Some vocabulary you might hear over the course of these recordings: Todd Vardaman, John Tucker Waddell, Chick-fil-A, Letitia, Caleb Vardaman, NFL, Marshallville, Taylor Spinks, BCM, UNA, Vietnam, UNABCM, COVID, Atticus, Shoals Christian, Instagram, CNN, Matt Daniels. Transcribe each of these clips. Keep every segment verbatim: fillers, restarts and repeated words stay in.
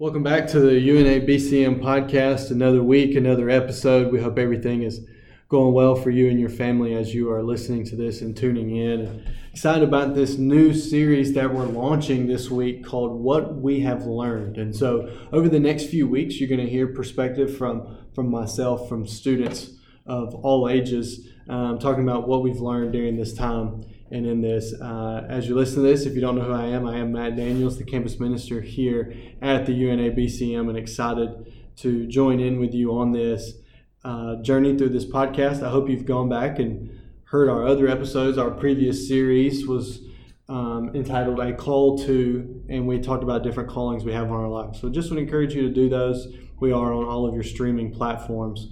Welcome back to the U N A B C M podcast. Another week, another episode. We hope everything is going well for you and your family as you are listening to this and tuning in. Excited about this new series that we're launching this week called What We Have Learned. And so over the next few weeks, you're going to hear perspective from, from myself, from students of all ages, um, talking about what we've learned during this time. And in this, uh, as you listen to this, if you don't know who I am, I am Matt Daniels, the campus minister here at the U N A B C M, and excited to join in with you on this uh, journey through this podcast. I hope you've gone back and heard our other episodes. Our previous series was um, entitled A Call To, and we talked about different callings we have on our lives. So just would encourage you to do those. We are on all of your streaming platforms.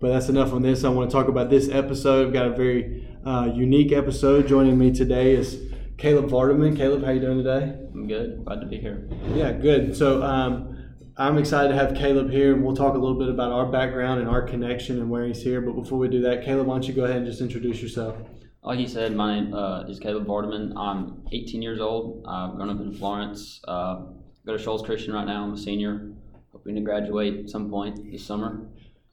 But that's enough on this. I want to talk about this episode. I've got a very uh, unique episode. Joining me today is Caleb Vardaman. Caleb, how you doing today? I'm good. Glad to be here. Yeah, good. So um, I'm excited to have Caleb here, and we'll talk a little bit about our background and our connection and where he's here. But before we do that, Caleb, why don't you go ahead and just introduce yourself? Like you said, my name uh, is Caleb Vardaman. I'm eighteen years old. I've grown up in Florence. Uh, go to Shoals Christian right now. I'm a senior. Hoping to graduate at some point this summer.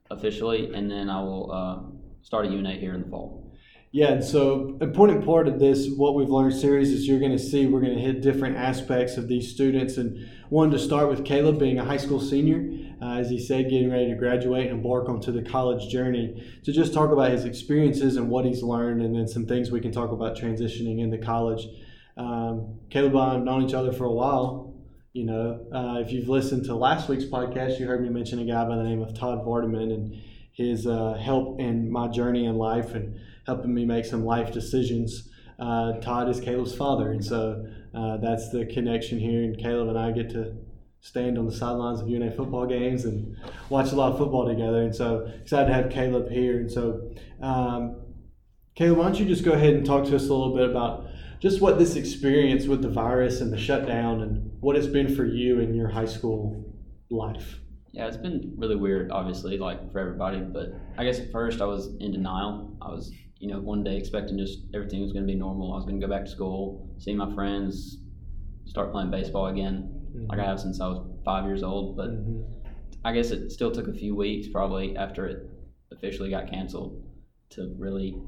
Officially, and then I will uh, start at U N A here in the fall. Yeah, and so important part of this What We've Learned series is you're going to see we're going to hit different aspects of these students, and wanted to start with Caleb being a high school senior, uh, as he said, getting ready to graduate and embark onto the college journey, to just talk about his experiences and what he's learned, and then some things we can talk about transitioning into college. Um, Caleb and I have known each other for a while. You know, uh, if you've listened to last week's podcast, you heard me mention a guy by the name of Todd Vardaman and his uh, help in my journey in life and helping me make some life decisions. Uh, Todd is Caleb's father, and so uh, that's the connection here. And Caleb and I get to stand on the sidelines of U N A football games and watch a lot of football together. And so excited to have Caleb here. And so, um, Caleb, why don't you just go ahead and talk to us a little bit about just what this experience with the virus and the shutdown and what it's been for you in your high school life. Yeah, it's been really weird, obviously, like for everybody, but I guess at first I was in denial. I was, you know, one day expecting just everything was going to be normal. I was going to go back to school, see my friends, start playing baseball again, mm-hmm. like I have since I was five years old. But mm-hmm. I guess it still took a few weeks, probably after it officially got canceled, to really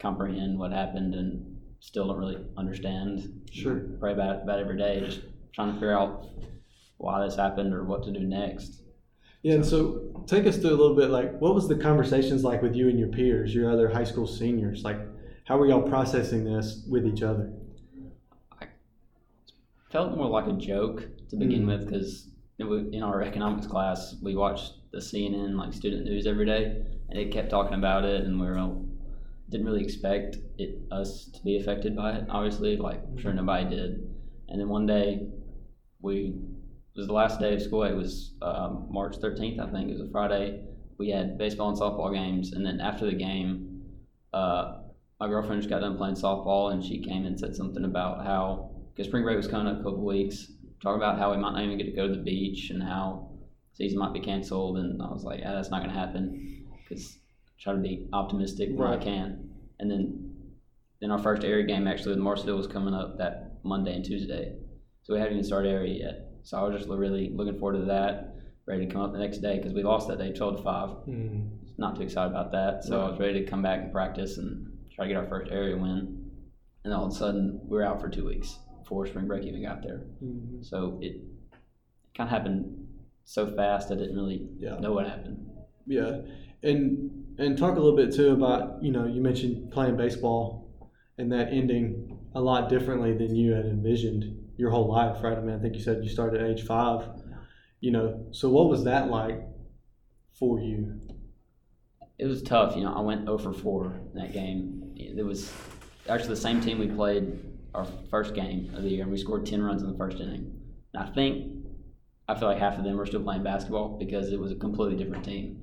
comprehend what happened, and still don't really understand. Sure. Pray about it, about it every day, just trying to figure out why this happened or what to do next. Yeah, so. and so take us through a little bit, like, what was the conversations like with you and your peers, your other high school seniors? Like, how were y'all processing this with each other? I felt more like a joke to begin mm-hmm. with, because in our economics class, we watched the C N N, like, student news every day, and it kept talking about it, and we were all, didn't really expect it, us to be affected by it, obviously, like I'm sure nobody did. And then one day, we it was the last day of school. It was um, March thirteenth, I think. It was a Friday. We had baseball and softball games, and then after the game, uh, my girlfriend just got done playing softball, and she came and said something about how, because spring break was coming up a couple weeks, talking about how we might not even get to go to the beach and how season might be canceled. And I was like, yeah, that's not going to happen, because try to be optimistic when right. I can. And then then our first area game actually with Marshallville was coming up that Monday and Tuesday. So we hadn't even started area yet. So I was just really looking forward to that, ready to come up the next day because we lost that day twelve to five. Mm. Not too excited about that. So right. I was ready to come back and practice and try to get our first area win. And all of a sudden, we were out for two weeks before spring break even got there. Mm-hmm. So it kind of happened so fast I didn't really yeah. know what happened. Yeah. And and talk a little bit too about, you know, you mentioned playing baseball and that ending a lot differently than you had envisioned your whole life, right? I mean, I think you said you started at age five, you know, so what was that like for you? It was tough, you know, I went zero for four in that game. It was actually the same team we played our first game of the year, and we scored ten runs in the first inning. And I think, I feel like half of them were still playing basketball because it was a completely different team.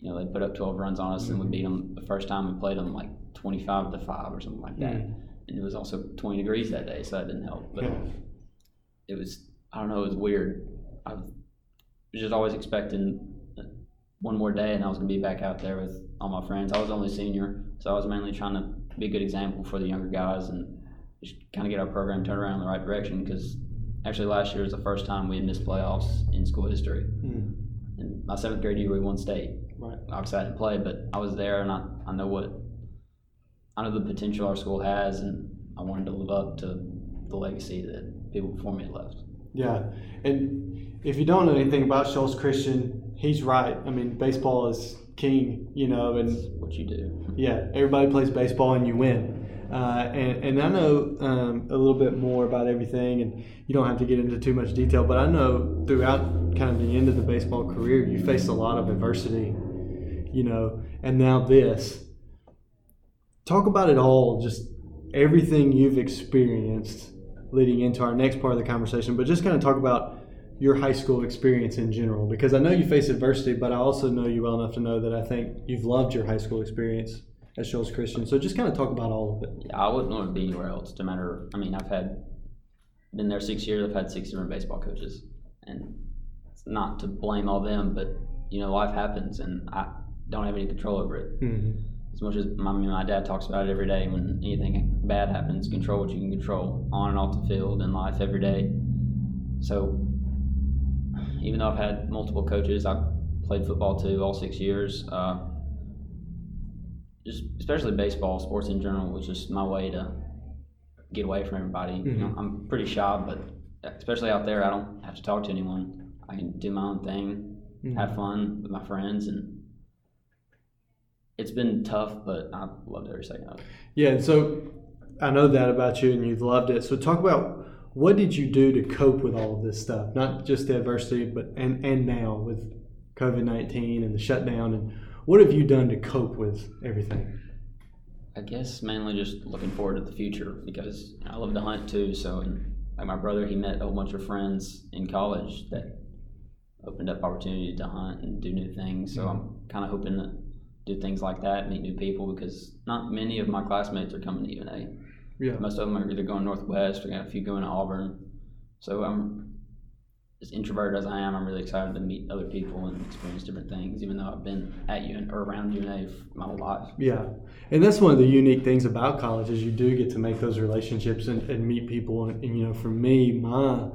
You know, they put up twelve runs on us, mm-hmm. and we beat them the first time we played them like twenty-five to five or something like that. Mm-hmm. And it was also twenty degrees that day, so that didn't help. But yeah. it was, I don't know, it was weird. I was just always expecting one more day, and I was going to be back out there with all my friends. I was the only senior, so I was mainly trying to be a good example for the younger guys and just kind of get our program turned around in the right direction because Actually, last year was the first time we had missed playoffs in school history. Mm-hmm. And my seventh grade year, we won state. Right. Obviously, I didn't play, but I was there, and I, I know what I know the potential our school has, and I wanted to live up to the legacy that people before me had left. Yeah, and if you don't know anything about Shoals Christian, he's right. I mean, baseball is king, you know, and it's what you do. Yeah, everybody plays baseball, and you win. Uh, and, and I know um, a little bit more about everything, and you don't have to get into too much detail, but I know throughout kind of the end of the baseball career, you faced a lot of adversity, you know, and now this. Talk about it all, just everything you've experienced leading into our next part of the conversation, but just kind of talk about your high school experience in general, because I know you face adversity, but I also know you well enough to know that I think you've loved your high school experience at Shoals Christian. So just kind of talk about all of it. Yeah, I wouldn't want to be anywhere else. No matter, I mean, I've had, been there six years, I've had six different baseball coaches. And it's not to blame all them, but, you know, life happens and I don't have any control over it. Mm-hmm. As much as my, I mean, my dad talks about it every day, when anything bad happens, control what you can control on and off the field in life every day. So even though I've had multiple coaches, I played football too all six years. Uh, Just especially baseball, sports in general, was just my way to get away from everybody. Mm-hmm. You know, I'm pretty shy, but especially out there, I don't have to talk to anyone. I can do my own thing, mm-hmm. have fun with my friends, and it's been tough, but I loved every second of it. Yeah, and so I know that about you, and you've loved it. So talk about what did you do to cope with all of this stuff, not just the adversity, but and, and now with covid nineteen and the shutdown, and what have you done to cope with everything? I guess mainly just looking forward to the future, because I love to hunt too. So, and like my brother, he met a whole bunch of friends in college that opened up opportunities to hunt and do new things. So mm-hmm. I'm kind of hoping to do things like that, meet new people, because not many of my classmates are coming to U N A. Yeah. Most of them are either going Northwest or got a few going to Auburn. So I'm, as introverted as I am, I'm really excited to meet other people and experience different things, even though I've been at U N or around U N A for my whole life. Yeah, and that's one of the unique things about college is you do get to make those relationships and, and meet people. And, and, you know, for me, my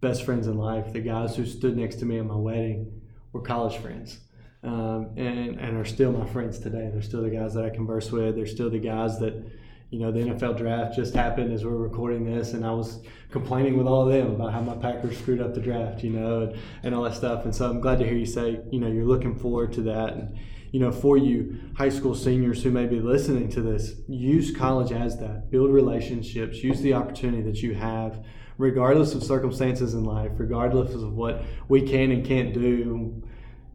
best friends in life, the guys who stood next to me at my wedding, were college friends um, and, and are still my friends today. They're still the guys that I converse with. They're still the guys that, you know, the N F L draft just happened as we were recording this, and I was complaining with all of them about how my Packers screwed up the draft, you know, and, and all that stuff. And so I'm glad to hear you say, you know, you're looking forward to that. And, you know, for you high school seniors who may be listening to this, use college as that. Build relationships. Use the opportunity that you have, regardless of circumstances in life, regardless of what we can and can't do.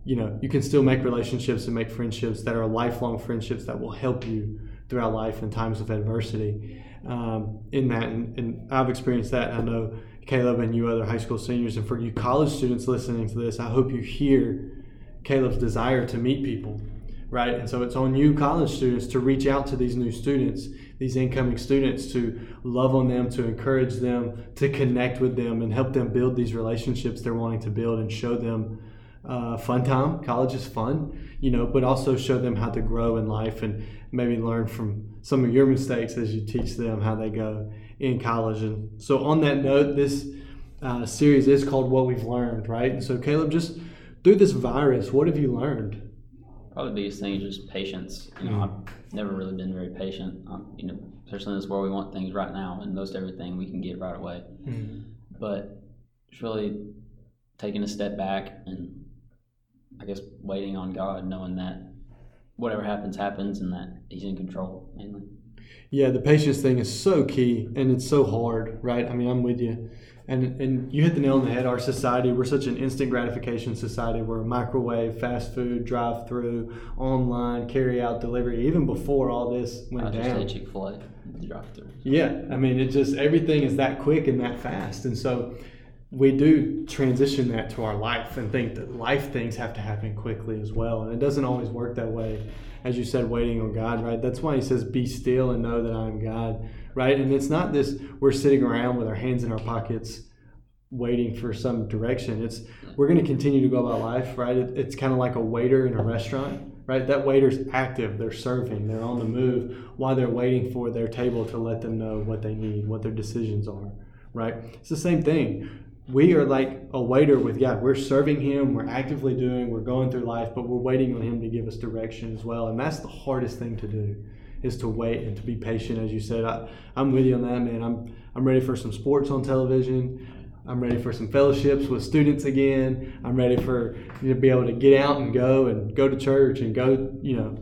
You know, you can still make relationships and make friendships that are lifelong friendships that will help you throughout life in times of adversity um, in that. And, and I've experienced that. I know Caleb and you other high school seniors, and for you college students listening to this, I hope you hear Caleb's desire to meet people, right? And so it's on you college students to reach out to these new students, these incoming students, to love on them, to encourage them, to connect with them and help them build these relationships they're wanting to build, and show them Uh, fun time. College is fun, you know, but also show them how to grow in life and maybe learn from some of your mistakes as you teach them how they go in college. And so on that note, this uh, series is called What We've Learned, right? And so Caleb, just through this virus, what have you learned? Probably the biggest thing is just patience. You know, I've never really been very patient, um, you know, especially in this world. We want things right now, and most everything we can get right away. Mm-hmm. But it's really taking a step back and I guess waiting on God, knowing that whatever happens, happens, and that he's in control mainly. Yeah, the patience thing is so key, and it's so hard, right? I mean, I'm with you. And and you hit the nail on the head. Our society, we're such an instant gratification society. We're a microwave, fast food, drive-through, online, carry-out, delivery, even before all this went I just down. I just ate Chick-fil-A at the drive-through. Yeah, I mean, it just, everything is that quick and that fast. And so we do transition that to our life and think that life things have to happen quickly as well. And it doesn't always work that way. As you said, waiting on God, right? That's why he says, be still and know that I am God, right? And it's not this, we're sitting around with our hands in our pockets waiting for some direction. It's, we're going to continue to go about life, right? It, it's kind of like a waiter in a restaurant, right? That waiter's active. They're serving. They're on the move while they're waiting for their table to let them know what they need, what their decisions are. right? It's the same thing. We are like a waiter with God. We're serving Him, we're actively doing, we're going through life, but we're waiting on Him to give us direction as well. And that's the hardest thing to do, is to wait and to be patient. As you said, I, I'm with you on that, man. I'm I'm ready for some sports on television. I'm ready for some fellowships with students again. I'm ready for you to be able to get out and go and go to church and go, you know,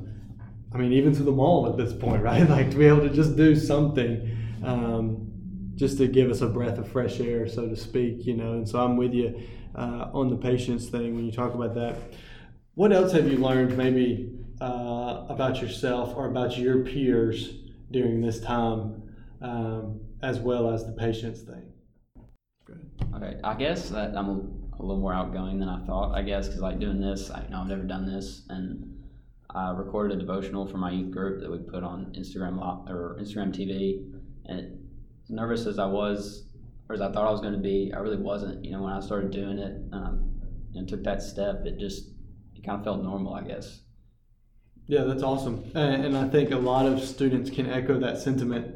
I mean, even to the mall at this point, right? Like, to be able to just do something. Um, just to give us a breath of fresh air, so to speak, you know. And so I'm with you uh, on the patience thing when you talk about that. What else have you learned maybe uh, about yourself or about your peers during this time, um, as well as the patience thing? Okay, I guess that I'm a little more outgoing than I thought, I guess, because like doing this, I, you know, I've never done this. And I recorded a devotional for my youth group that we put on Instagram or Instagram T V, and it, nervous as I was, or as I thought I was going to be, I really wasn't. You know, when I started doing it um, and took that step, it just it kind of felt normal, I guess. Yeah, that's awesome. And, and I think a lot of students can echo that sentiment,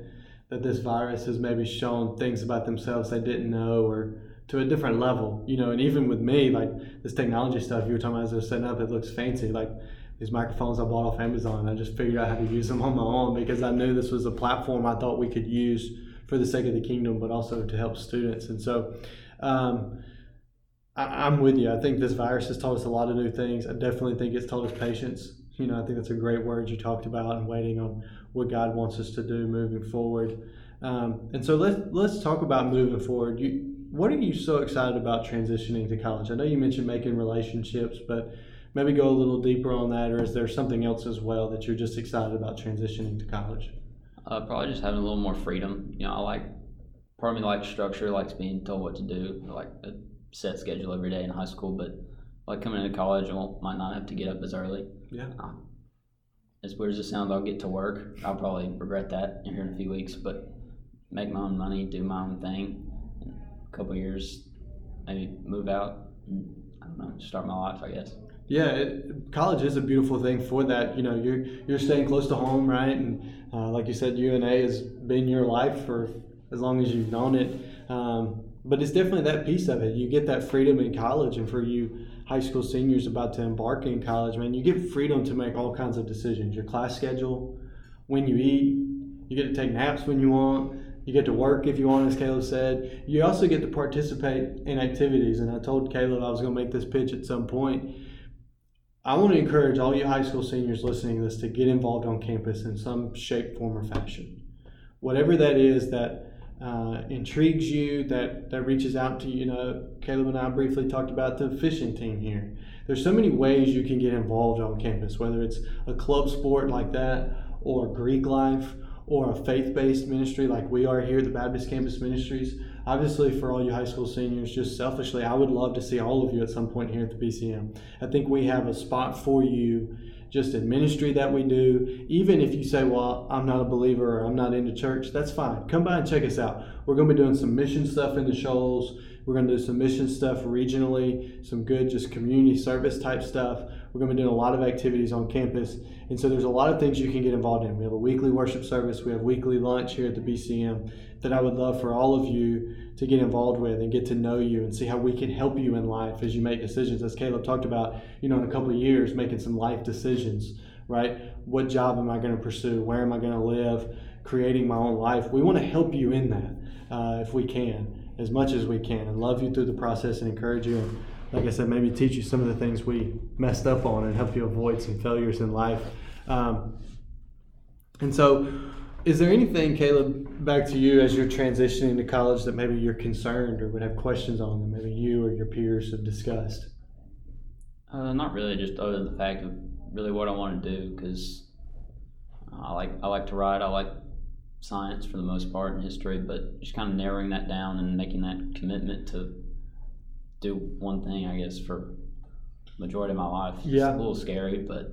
that this virus has maybe shown things about themselves they didn't know, or to a different level. You know, and even with me, like this technology stuff you were talking about as I was setting up, it looks fancy. Like these microphones I bought off Amazon, I just figured out how to use them on my own because I knew this was a platform I thought we could use for the sake of the kingdom, but also to help students. And so um, I, I'm with you. I think this virus has taught us a lot of new things. I definitely think it's taught us patience. You know, I think that's a great word you talked about, and waiting on what God wants us to do moving forward. Um, and so let's let's talk about moving forward. You, what are you so excited about transitioning to college? I know you mentioned making relationships, but maybe go a little deeper on that, or is there something else as well that you're just excited about transitioning to college? Uh, probably just having a little more freedom. You know, I like, part of me likes structure, likes being told what to do, like a set schedule every day in high school, but like coming into college, I won't, might not have to get up as early. Yeah. Uh, as weird as it sounds, I'll get to work. I'll probably regret that here in a few weeks, but make my own money, do my own thing. In a couple of years, maybe move out and, I don't know, start my life, I guess. Yeah, it, college is a beautiful thing for that. You know, you're you're staying close to home, right? And uh, like you said, U N A has been your life for as long as you've known it. Um, but it's definitely that piece of it. You get that freedom in college, and for you high school seniors about to embark in college, man, you get freedom to make all kinds of decisions. Your class schedule, when you eat, you get to take naps when you want. You get to work if you want, as Caleb said. You also get to participate in activities. And I told Caleb I was going to make this pitch at some point. I want to encourage all you high school seniors listening to this to get involved on campus in some shape, form, or fashion. Whatever that is that uh, intrigues you, that, that reaches out to you. You know, Caleb and I briefly talked about the fishing team here. There's so many ways you can get involved on campus, whether it's a club sport like that, or Greek life, or a faith-based ministry like we are here at the Baptist Campus Ministries. Obviously, for all you high school seniors, just selfishly, I would love to see all of you at some point here at the B C M. I think we have a spot for you just in ministry that we do. Even if you say, well, I'm not a believer or I'm not into church, that's fine. Come by and check us out. We're going to be doing some mission stuff in the Shoals. We're going to do some mission stuff regionally, some good just community service type stuff. We're going to be doing a lot of activities on campus. And so there's a lot of things you can get involved in. We have a weekly worship service. We have weekly lunch here at the B C M that I would love for all of you to get involved with and get to know you and see how we can help you in life as you make decisions. As Caleb talked about, you know, in a couple of years, making some life decisions, right? What job am I going to pursue? Where am I going to live? Creating my own life. We want to help you in that uh, if we can, as much as we can, and love you through the process and encourage you. And like I said, maybe teach you some of the things we messed up on and help you avoid some failures in life. Um, and so is there anything, Caleb, back to you as you're transitioning to college that maybe you're concerned or would have questions on that maybe you or your peers have discussed? Uh, not really, just other than the fact of really what I want to do, because I like I like to write, I like science for the most part and history, but just kind of narrowing that down and making that commitment to do one thing, I guess, for the majority of my life. Yeah. It's a little scary, but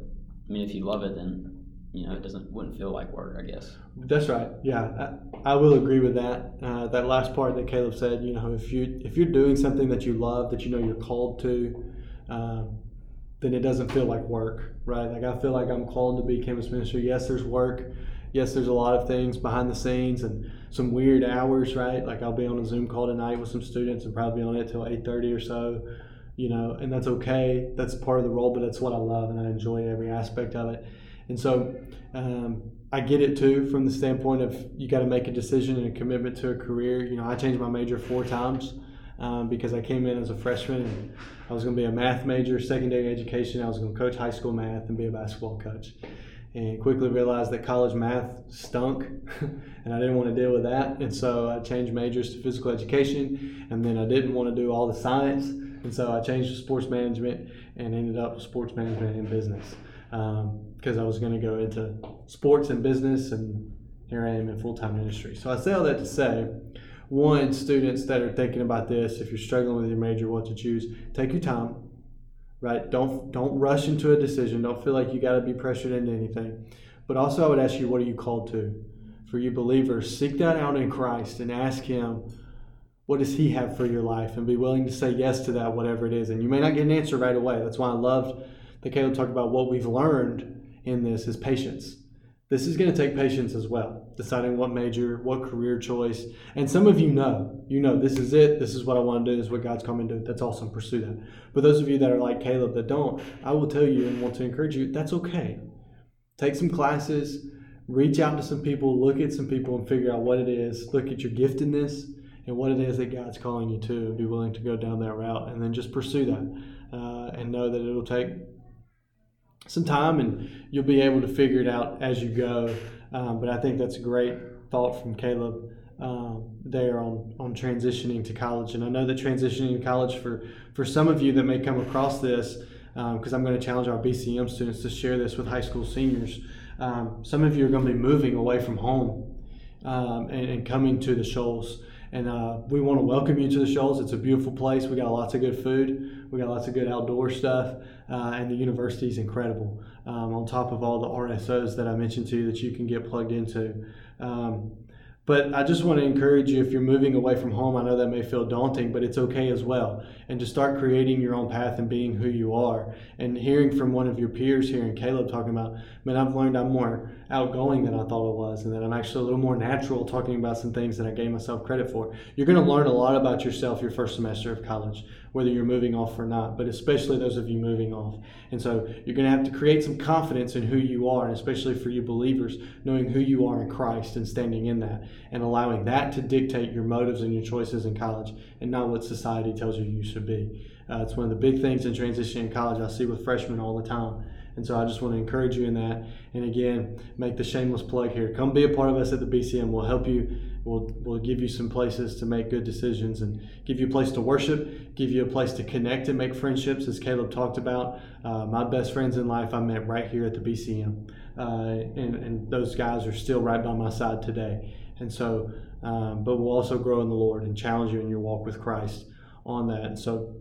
I mean, if you love it, then you know, it doesn't wouldn't feel like work, I guess. That's right. Yeah, I, I will agree with that. Uh, that last part that Caleb said, you know, if you if you're doing something that you love, that you know you're called to, um, then it doesn't feel like work, right? Like I feel like I'm called to be campus minister. Yes, there's work. Yes, there's a lot of things behind the scenes and some weird hours, right? Like I'll be on a Zoom call tonight with some students and probably be on it till eight thirty or so, you know, and that's okay. That's part of the role, but that's what I love and I enjoy every aspect of it. And so um, I get it too from the standpoint of you got to make a decision and a commitment to a career. You know, I changed my major four times um, because I came in as a freshman and I was going to be a math major, secondary education. I was going to coach high school math and be a basketball coach. And quickly realized that college math stunk and I didn't want to deal with that. And so I changed majors to physical education, and then I didn't want to do all the science. And so I changed to sports management and ended up with sports management and business because um, I was going to go into sports and business, and here I am in full-time industry. So I say all that to say, one, students that are thinking about this, if you're struggling with your major, what to choose, take your time. Right? Don't don't rush into a decision. Don't feel like you got to be pressured into anything. But also I would ask you, what are you called to? For you believers, seek that out in Christ and ask Him, what does He have for your life? And be willing to say yes to that, whatever it is. And you may not get an answer right away. That's why I loved that Caleb talked about what we've learned in this is patience. This is going to take patience as well, deciding what major, what career choice. And some of you know, you know, this is it. This is what I want to do. This is what God's called me to do. That's awesome. Pursue that. But those of you that are like Caleb that don't, I will tell you and want to encourage you, that's okay. Take some classes, reach out to some people, look at some people and figure out what it is. Look at your giftedness and what it is that God's calling you to, and be willing to go down that route and then just pursue that uh, and know that it'll take some time and you'll be able to figure it out as you go. Um, but I think that's a great thought from Caleb um, there on, on transitioning to college. And I know that transitioning to college for, for some of you that may come across this, because um, I'm going to challenge our B C M students to share this with high school seniors. Um, some of you are going to be moving away from home um, and, and coming to the Shoals. And uh, we want to welcome you to the Shoals. It's a beautiful place. We got lots of good food. We got lots of good outdoor stuff. Uh, and the university is incredible. Um, on top of all the R S Os that I mentioned to you that you can get plugged into. Um, but I just want to encourage you, if you're moving away from home, I know that may feel daunting, but it's okay as well. And to start creating your own path and being who you are. And hearing from one of your peers here and Caleb talking about, man, I've learned I'm more outgoing than I thought I was, and that I'm actually a little more natural talking about some things that I gave myself credit for. You're going to learn a lot about yourself your first semester of college, whether you're moving off or not, but especially those of you moving off. And so you're going to have to create some confidence in who you are, and especially for you believers, knowing who you are in Christ and standing in that and allowing that to dictate your motives and your choices in college and not what society tells you you should be. Uh, it's one of the big things in transitioning in college I see with freshmen all the time. And so I just want to encourage you in that. And again, make the shameless plug here. Come be a part of us at the B C M. We'll help you. We'll, we'll give you some places to make good decisions and give you a place to worship, give you a place to connect and make friendships, as Caleb talked about. Uh, my best friends in life I met right here at the B C M. Uh, and, and those guys are still right by my side today. And so, um, but we'll also grow in the Lord and challenge you in your walk with Christ on that. And so,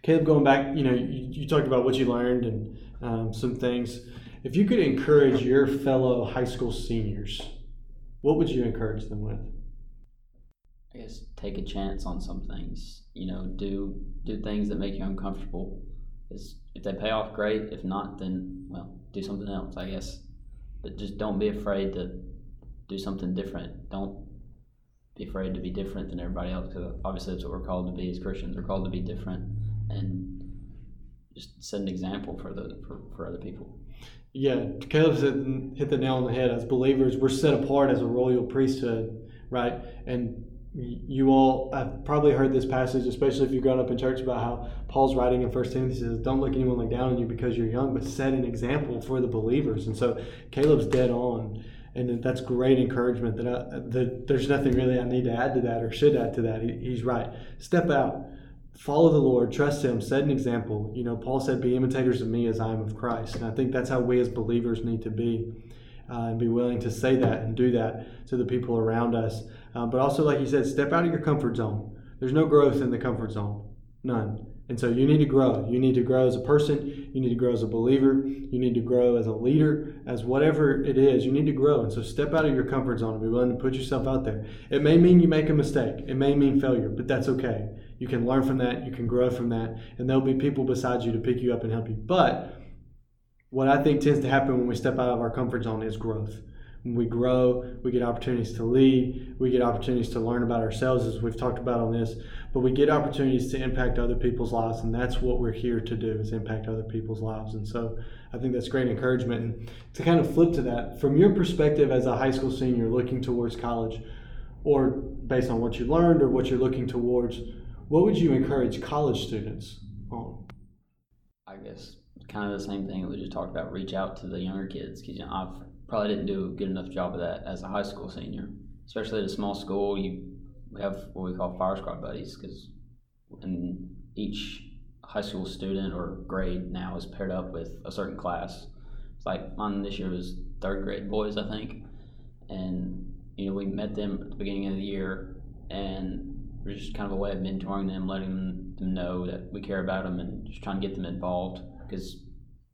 Caleb, going back, you know, you, you talked about what you learned and um, some things. If you could encourage your fellow high school seniors, what would you encourage them with? I guess take a chance on some things. You know, do do things that make you uncomfortable. It's, if they pay off, great. If not, then, well, do something else, I guess. But just don't be afraid to do something different. Don't be afraid to be different than everybody else, because obviously that's what we're called to be as Christians. We're called to be different. And just set an example for the for, for other people. Yeah, Caleb said, hit the nail on the head. As believers, we're set apart as a royal priesthood, right? And you all, I've probably heard this passage, especially if you've grown up in church, about how Paul's writing in First Timothy, he says, don't look anyone like down on you because you're young, but set an example for the believers. And so Caleb's dead on. And that's great encouragement. That, I, that there's nothing really I need to add to that or should add to that. He, he's right. Step out. Follow the Lord, trust Him, set an example. You know, Paul said, be imitators of me as I am of Christ. And I think that's how we as believers need to be uh, and be willing to say that and do that to the people around us. Uh, but also, like he said, step out of your comfort zone. There's no growth in the comfort zone, none. And so you need to grow. You need to grow as a person. You need to grow as a believer. You need to grow as a leader, as whatever it is. You need to grow. And so step out of your comfort zone and be willing to put yourself out there. It may mean you make a mistake. It may mean failure, but that's okay. You can learn from that. You can grow from that. And there'll be people beside you to pick you up and help you. But what I think tends to happen when we step out of our comfort zone is growth. we grow, we get opportunities to lead, we get opportunities to learn about ourselves, as we've talked about on this, but we get opportunities to impact other people's lives, and that's what we're here to do, is impact other people's lives. And so I think that's great encouragement. And to kind of flip to that, from your perspective as a high school senior looking towards college, or based on what you learned or what you're looking towards, what would you encourage college students on? I guess kind of the same thing that we just talked about, reach out to the younger kids, because you know, I've probably didn't do a good enough job of that as a high school senior, especially at a small school. You we have what we call fire squad buddies, because in each high school student or grade now is paired up with a certain class. It's like mine this year was third grade boys, I think, and you know we met them at the beginning of the year, and we're just kind of a way of mentoring them, letting them know that we care about them, and just trying to get them involved, because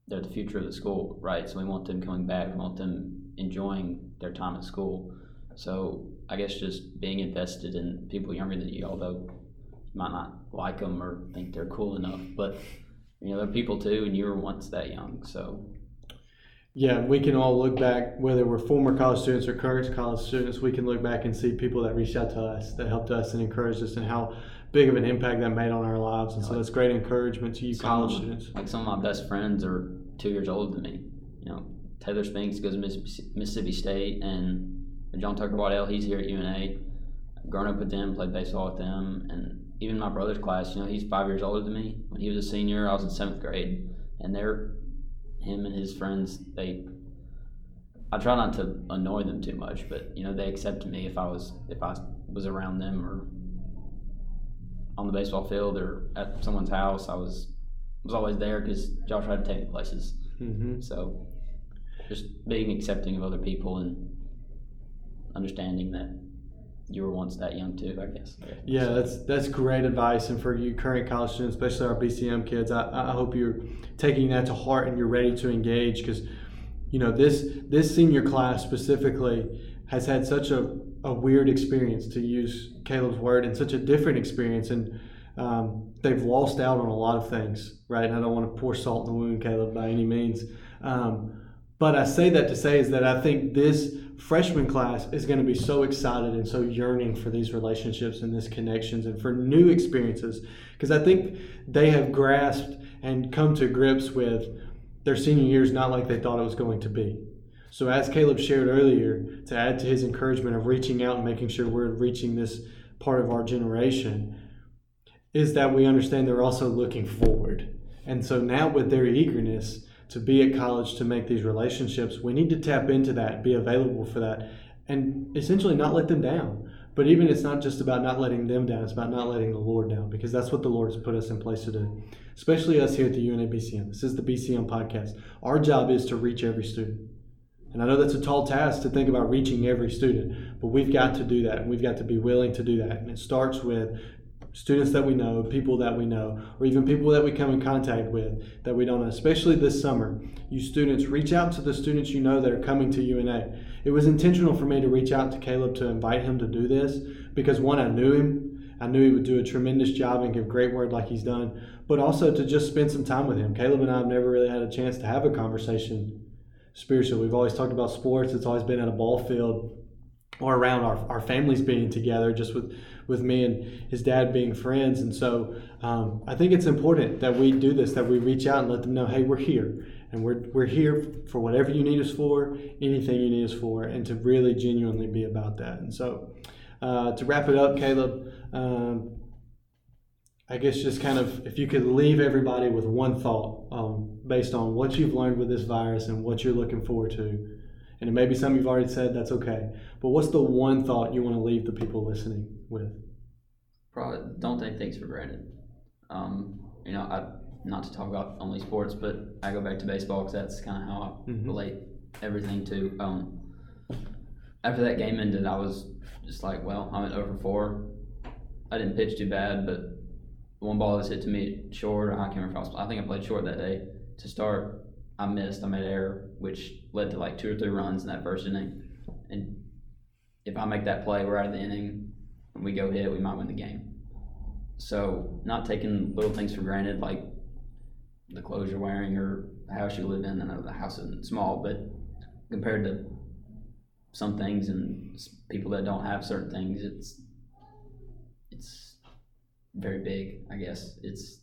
they're the future of the school, right? So we want them coming back, we want them enjoying their time at school. So I guess just being invested in people younger than you, although you might not like them or think they're cool enough, but you know, they're people too, and you were once that young, so. Yeah, we can all look back, whether we're former college students or current college students, we can look back and see people that reached out to us, that helped us and encouraged us, and how big of an impact that made on our lives. And like, so that's great encouragement to you some, college students. Like some of my best friends are two years older than me. You know, Taylor Spinks goes to Mississippi State, and John Tucker Waddell, he's here at U N A. I've grown up with them, played baseball with them, and even my brother's class, you know, he's five years older than me. When he was a senior, I was in seventh grade, and they're, him and his friends, they, I try not to annoy them too much, but you know, they accept me if I was, if I was around them or on the baseball field or at someone's house. I was was always there because y'all tried to take me places. Mm-hmm. So just being accepting of other people and understanding that you were once that young too, I guess. Okay. Yeah, that's that's great advice. And for you current college students, especially our B C M kids, I, I hope you're taking that to heart and you're ready to engage, because you know this this senior class specifically has had such a, a weird experience, to use Caleb's word, and such a different experience, and um, they've lost out on a lot of things, right? And I don't want to pour salt in the wound, Caleb, by any means. Um, but I say that to say is that I think this freshman class is going to be so excited and so yearning for these relationships and these connections and for new experiences, because I think they have grasped and come to grips with their senior year's not like they thought it was going to be. So as Caleb shared earlier, to add to his encouragement of reaching out and making sure we're reaching this part of our generation, is that we understand they're also looking forward. And so now with their eagerness to be at college, to make these relationships, we need to tap into that, be available for that, and essentially not let them down. But even it's not just about not letting them down, it's about not letting the Lord down, because that's what the Lord has put us in place to do, especially us here at the U N A B C M. This is the B C M podcast. Our job is to reach every student. And I know that's a tall task to think about reaching every student, but we've got to do that, and we've got to be willing to do that. And it starts with students that we know, people that we know, or even people that we come in contact with that we don't know, especially this summer. You students, reach out to the students you know that are coming to U N A. It was intentional for me to reach out to Caleb to invite him to do this because, one, I knew him. I knew he would do a tremendous job and give great word like he's done, but also to just spend some time with him. Caleb and I have never really had a chance to have a conversation spiritually. We've always talked about sports. It's always been at a ball field or around our, our families being together, just with, with me and his dad being friends. And so um, I think it's important that we do this, that we reach out and let them know, hey, we're here. And we're we're here for whatever you need us for, anything you need us for, and to really genuinely be about that. And so uh, to wrap it up, Caleb, um, I guess just kind of if you could leave everybody with one thought um, based on what you've learned with this virus and what you're looking forward to, and it may be something you've already said, that's okay, but what's the one thought you want to leave the people listening with? Probably don't take things for granted. Um, you know, I, not to talk about only sports, but I go back to baseball because that's kind of how I mm-hmm. relate everything to. Um, after that game ended, I was just like, well, I'm at oh for four. I didn't pitch too bad, but one ball that's hit to me short, or I can't remember if I was, I think I played short that day. To start, I missed, I made an error, which led to like two or three runs in that first inning. And if I make that play, we're out of the inning, and we go hit, we might win the game. So not taking little things for granted, like the clothes you're wearing or the house you live in. I know the house isn't small, but compared to some things and people that don't have certain things. It's it's very big, I guess. It's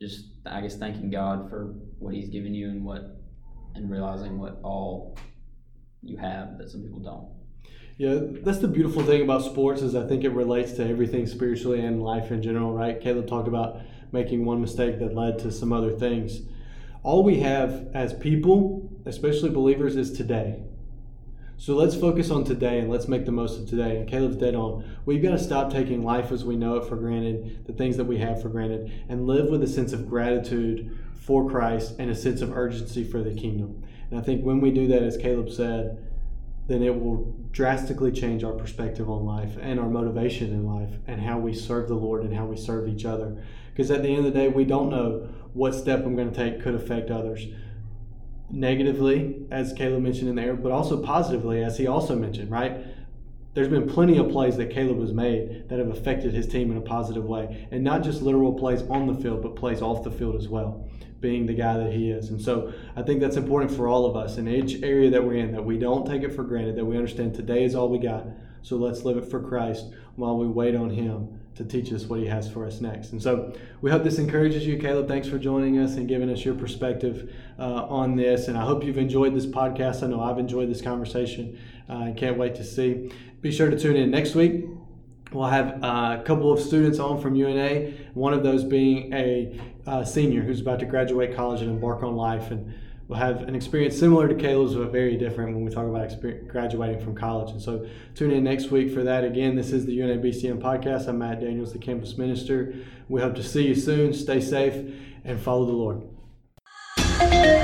just, I guess, thanking God for what He's given you and what and realizing what all you have that some people don't. Yeah, that's the beautiful thing about sports is I think it relates to everything spiritually and life in general, right? Caleb talked about making one mistake that led to some other things. All we have as people, especially believers, is today. So let's focus on today and let's make the most of today. And Caleb's dead on. We've got to stop taking life as we know it for granted, the things that we have for granted, and live with a sense of gratitude for Christ and a sense of urgency for the kingdom. And I think when we do that, as Caleb said, then it will drastically change our perspective on life and our motivation in life and how we serve the Lord and how we serve each other. Because at the end of the day, we don't know what step I'm going to take could affect others. Negatively, as Caleb mentioned in there, but also positively, as he also mentioned, right? There's been plenty of plays that Caleb has made that have affected his team in a positive way. And not just literal plays on the field, but plays off the field as well, being the guy that he is. And so I think that's important for all of us in each area that we're in, that we don't take it for granted, that we understand today is all we got. So let's live it for Christ while we wait on Him to teach us what He has for us next. And so we hope this encourages you. Caleb, thanks for joining us and giving us your perspective uh, on this. And I hope you've enjoyed this podcast. I know I've enjoyed this conversation and uh, can't wait to see. Be sure to tune in next week. We'll have uh, a couple of students on from U N A, one of those being a uh, senior who's about to graduate college and embark on life. And we'll have an experience similar to Caleb's, but very different when we talk about graduating from college. And so tune in next week for that. Again, this is the U N A B C M podcast. I'm Matt Daniels, the campus minister. We hope to see you soon. Stay safe and follow the Lord.